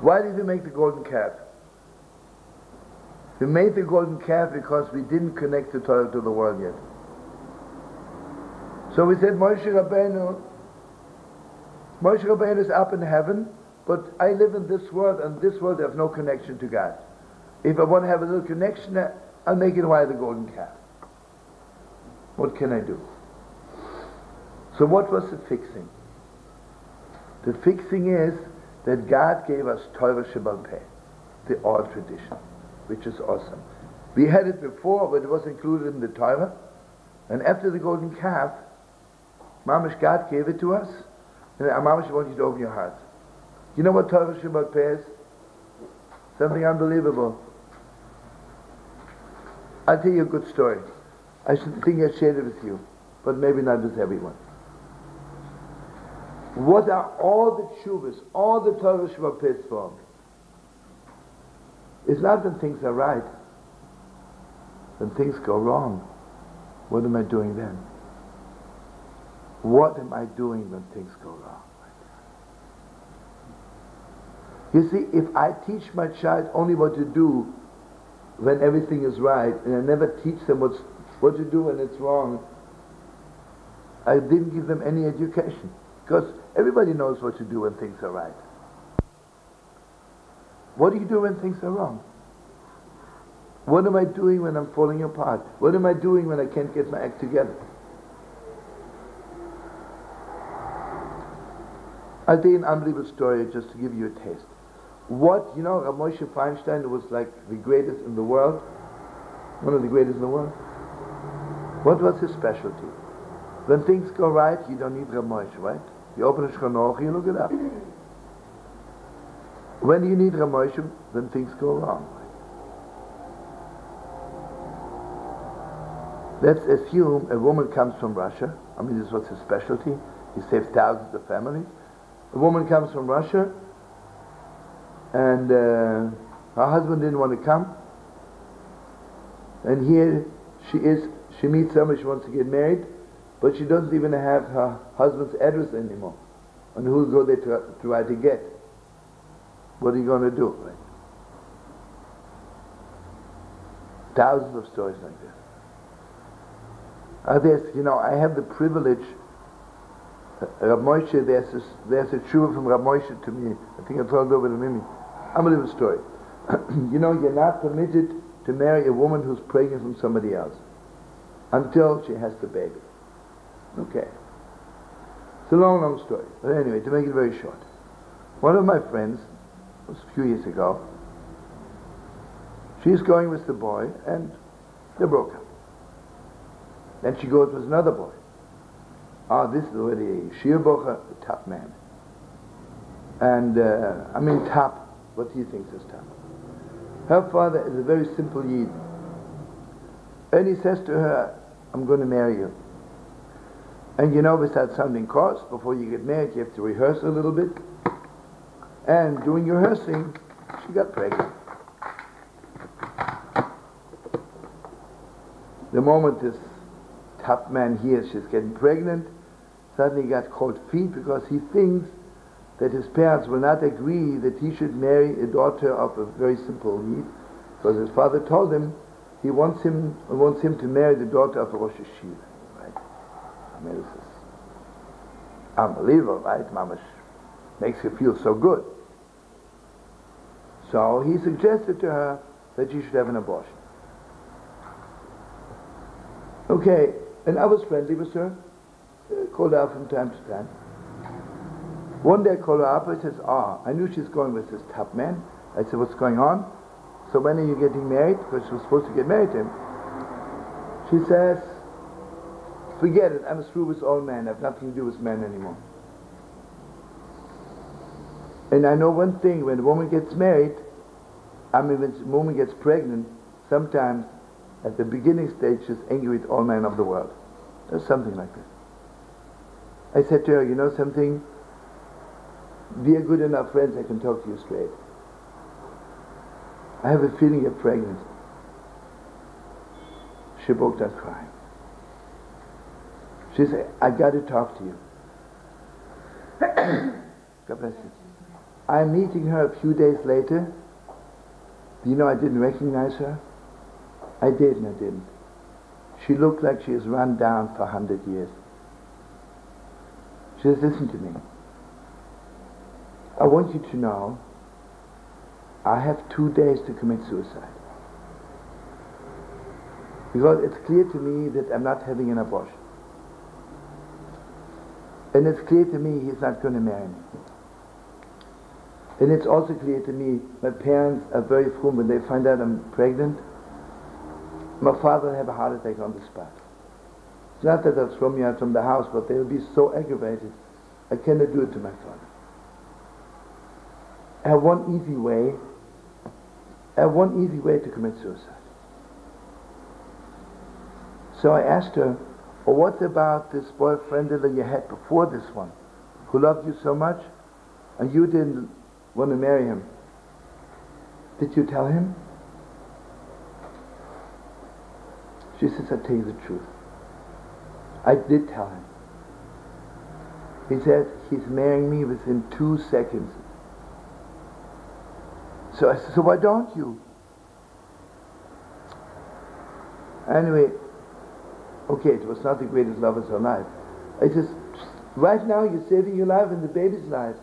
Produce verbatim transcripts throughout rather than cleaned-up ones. Why did you make the golden calf? We made the golden calf because we didn't connect the Torah to the world yet. So we said, Moshe Rabbeinu, Moshe Rabbeinu is up in heaven, but I live in this world, and this world I have no connection to God. If I want to have a little connection, I'll make it via the golden calf. What can I do? So what was the fixing? The fixing is that God gave us Torah Sheba'al Peh, the oral tradition, which is awesome. We had it before, but it was included in the Torah. And after the golden calf, Mamash, God gave it to us. And Mamash, I want you to open your heart. You know what Torah Sheba'al Peh is? Something unbelievable. I'll tell you a good story. I should think I shared it with you, but maybe not with everyone. What are all the shubas, all the Torah Sheba'al Peh for? It's not when things are right. When things go wrong, what am I doing then? What am I doing when things go wrong? You see, if I teach my child only what to do when everything is right, and I never teach them what's, what to do when it's wrong, I didn't give them any education. Because everybody knows what to do when things are right. What do you do when things are wrong? What am I doing when I'm falling apart? What am I doing when I can't get my act together? I'll tell you an unbelievable story just to give you a taste. What, you know, Reb Moshe Feinstein was like the greatest in the world, one of the greatest in the world. What was his specialty? When things go right, you don't need Reb Moshe, right? You open a shkanoch, you look it up. When do you need Reb Moshe? When things go wrong. Let's assume a woman comes from Russia. I mean, this was his specialty. He saved thousands of families. A woman comes from Russia, and uh, her husband didn't want to come. And here she is, she meets somebody, she wants to get married, but she doesn't even have her husband's address anymore. And who go they try, try to get? What are you going to do? Right? Thousands of stories like this. Others, you know, I have the privilege, uh, Reb Moshe, there's a, there's a tshuva from Reb Moshe to me. I think I told it over to Mimi. Unbelievable story. You know, you're not permitted to marry a woman who's pregnant from somebody else until she has the baby. Okay. It's a long, long story. But anyway, to make it very short. One of my friends, it was a few years ago, she's going with the boy and they broke up. Then she goes with another boy. Ah, oh, this is already a Shirbocha, a tough man. And, uh, I mean tough, what he thinks is tough. Her father is a very simple Yid. And he says to her, I'm going to marry you. And you know, without sounding coarse, before you get married, you have to rehearse a little bit. And during rehearsing, she got pregnant. The moment this tough man hears she's getting pregnant, suddenly got cold feet because he thinks that his parents will not agree that he should marry a daughter of a very simple Yid, because his father told him he wants him wants him to marry the daughter of a Rosh Hashiva. Right? I mean, this is unbelievable, right, Mamash? Makes you feel so good. So he suggested to her that she should have an abortion. Okay, and I was friendly with her. I called her up from time to time. One day I called her up, I says, ah, I knew she's going with this tough man. I said, what's going on? So when are you getting married? Because she was supposed to get married to him. She says, forget it, I'm through with all men. I have nothing to do with men anymore. And I know one thing, when a woman gets married, I mean when a woman gets pregnant, sometimes at the beginning stage she's angry with all men of the world. There's something like this. I said to her, you know something? We are good enough friends, I can talk to you straight. I have a feeling you're pregnant. She broke down crying. She said, I got to talk to you. God bless you. I'm meeting her a few days later. Do you know I didn't recognize her? I did and I didn't. She looked like she has run down for a hundred years. She says, listen to me. I want you to know I have two days to commit suicide. Because it's clear to me that I'm not having an abortion. And it's clear to me he's not going to marry me. And it's also clear to me my parents are very firm when they find out I'm pregnant. My father will have a heart attack on the spot. It's not that I'll throw me out from the house, but they'll be so aggravated. I cannot do it to my father. I have one easy way. I have one easy way to commit suicide. So I asked her, oh, what about this boyfriend that you had before this one, who loved you so much, and you didn't want to marry him? Did you tell him? She says, I'll tell you the truth. I did tell him. He said, he's marrying me within two seconds. So I said, so why don't you? Anyway, okay, it was not the greatest love of her life. I just, right now you're saving your life and the baby's life.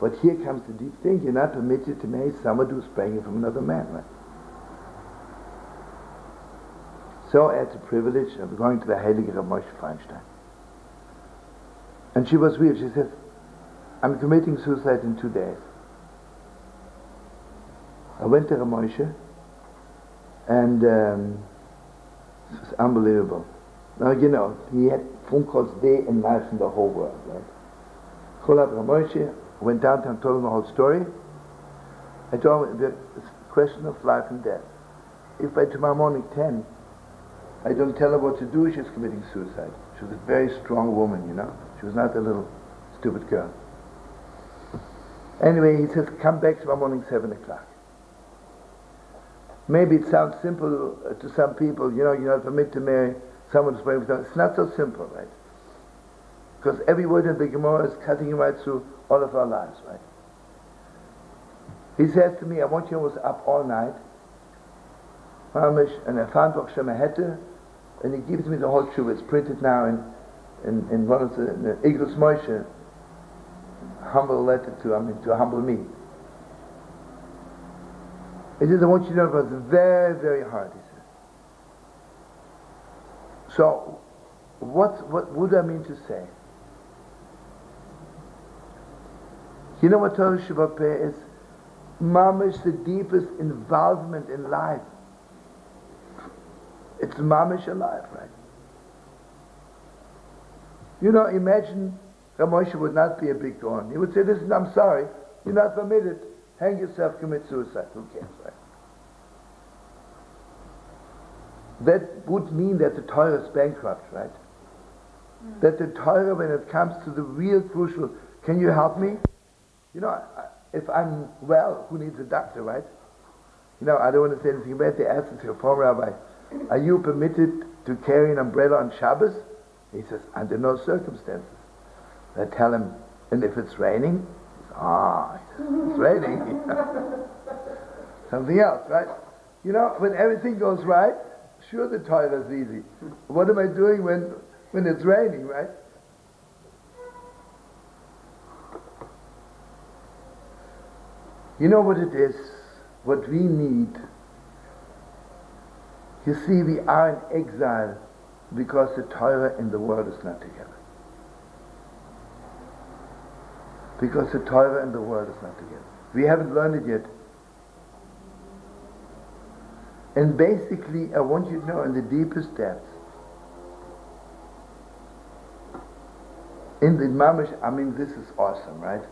But here comes the deep thing, you're not permitted to marry someone who's pregnant from another man, right? So I had the privilege of going to the heilige Reb Moshe Feinstein. And she was real. She says, I'm committing suicide in two days. I went to Reb Moshe, and um, it was unbelievable. Now, you know, he had phone calls day and night from the whole world, right? Called up Reb Moshe, went downtown and told him the whole story. I told him the question of life and death. If by tomorrow morning ten, I don't tell her what to do, she's committing suicide. She was a very strong woman, you know. She was not a little stupid girl. Anyway, he says, come back tomorrow morning, seven o'clock. Maybe it sounds simple to some people, you know, you're not permitted to marry someone who's praying for someone. It's not so simple, right? Because every word in the Gemara is cutting right through all of our lives, right? He says to me, I want you almost up all night. And I found Bokshem, and he gives me the whole shuba. It's printed now in, in, in one of the, in the Igros Moshe, humble letter to, I mean, to humble me. He says, I want you to know it was very, very hard, he says. So, what, what would I mean to say? You know what Torah Sheba'al Peh is? Mamish, the deepest involvement in life. It's mamish alive, right? You know, imagine Reb Moshe would not be a big goon. He would say, listen, I'm sorry, you're not permitted. Hang yourself, commit suicide. Who cares, right? That would mean that the Torah is bankrupt, right? Mm. That the Torah, when it comes to the real crucial, can you help me? You know, if I'm well, who needs a doctor, right? You know, I don't want to say anything bad. They asked the former rabbi, are you permitted to carry an umbrella on Shabbos? He says, under no circumstances. I tell him, and if it's raining? Ah, it's raining. Something else, right? You know, when everything goes right, sure the Torah is easy. What am I doing when, when it's raining, right? You know what it is, what we need. You see, we are in exile because the Torah and the world is not together. Because the Torah and the world is not together. We haven't learned it yet. And basically, I want you to know, in the deepest depths, in the mamish, I mean, this is awesome, right?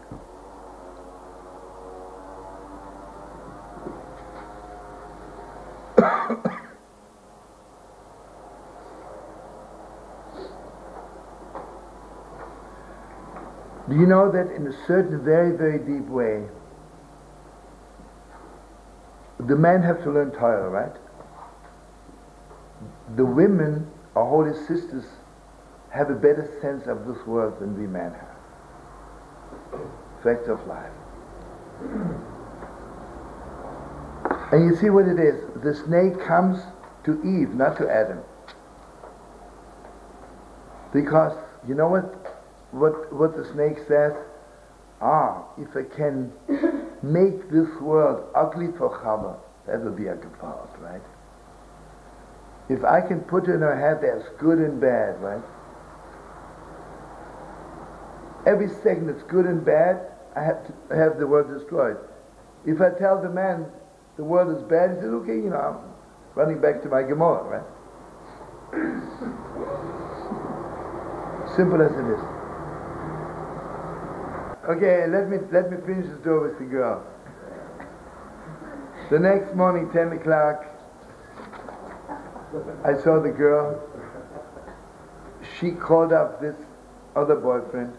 Do you know that in a certain very, very deep way, the men have to learn Torah, right? The women, our holy sisters, have a better sense of this world than we men have. aspect of life. And you see what it is. The snake comes to Eve, not to Adam. Because, you know what, what, what the snake says? Ah, if I can make this world ugly for Chava, that would be a kaput, right? If I can put in her head there's good and bad, right? Every second that's good and bad, I have to have the world destroyed. If I tell the man the world is bad, he says, okay, you know, I'm running back to my Gemara, right? Simple as it is. Okay, let me, let me finish the story with the girl. The next morning, ten o'clock, I saw the girl. She called up this other boyfriend,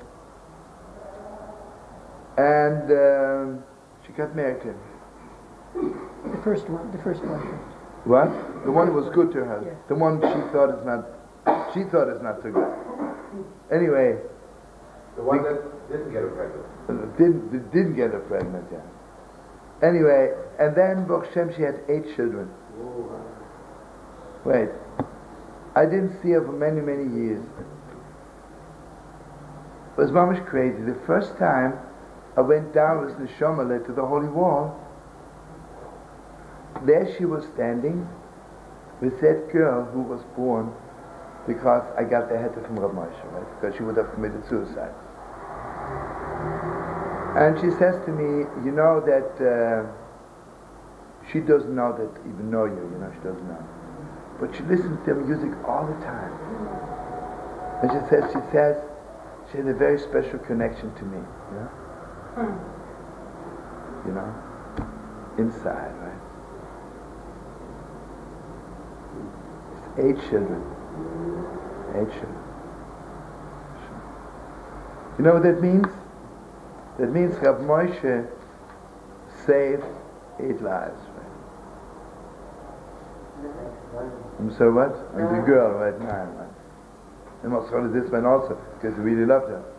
and um, she got married to him. The first one, the first boyfriend. What? The one who was good to her. Yeah. The one she thought is not. She thought is not so good. Anyway. The one the, that didn't get her pregnant. Didn't didn't get her pregnant. Yeah. Anyway, and then Bokshem, she had eight children. Whoa. Wait, I didn't see her for many, many years. It was mamish crazy. The first time I went down with the shomalate to the holy wall, there she was standing with that girl who was born because I got the heter from Reb Moshe, right? Because she would have committed suicide. And she says to me, you know that uh, she doesn't know that even know you, you know, she doesn't know. But she listens to their music all the time. And she says, she says, she had a very special connection to me, you know? Mm. You know? Inside, right? It's eight children. Eight children. You know what that means? That means Reb Moshe saved eight lives, right? I'm so what? I'm the girl right now. And most of this man also, because he really loved her.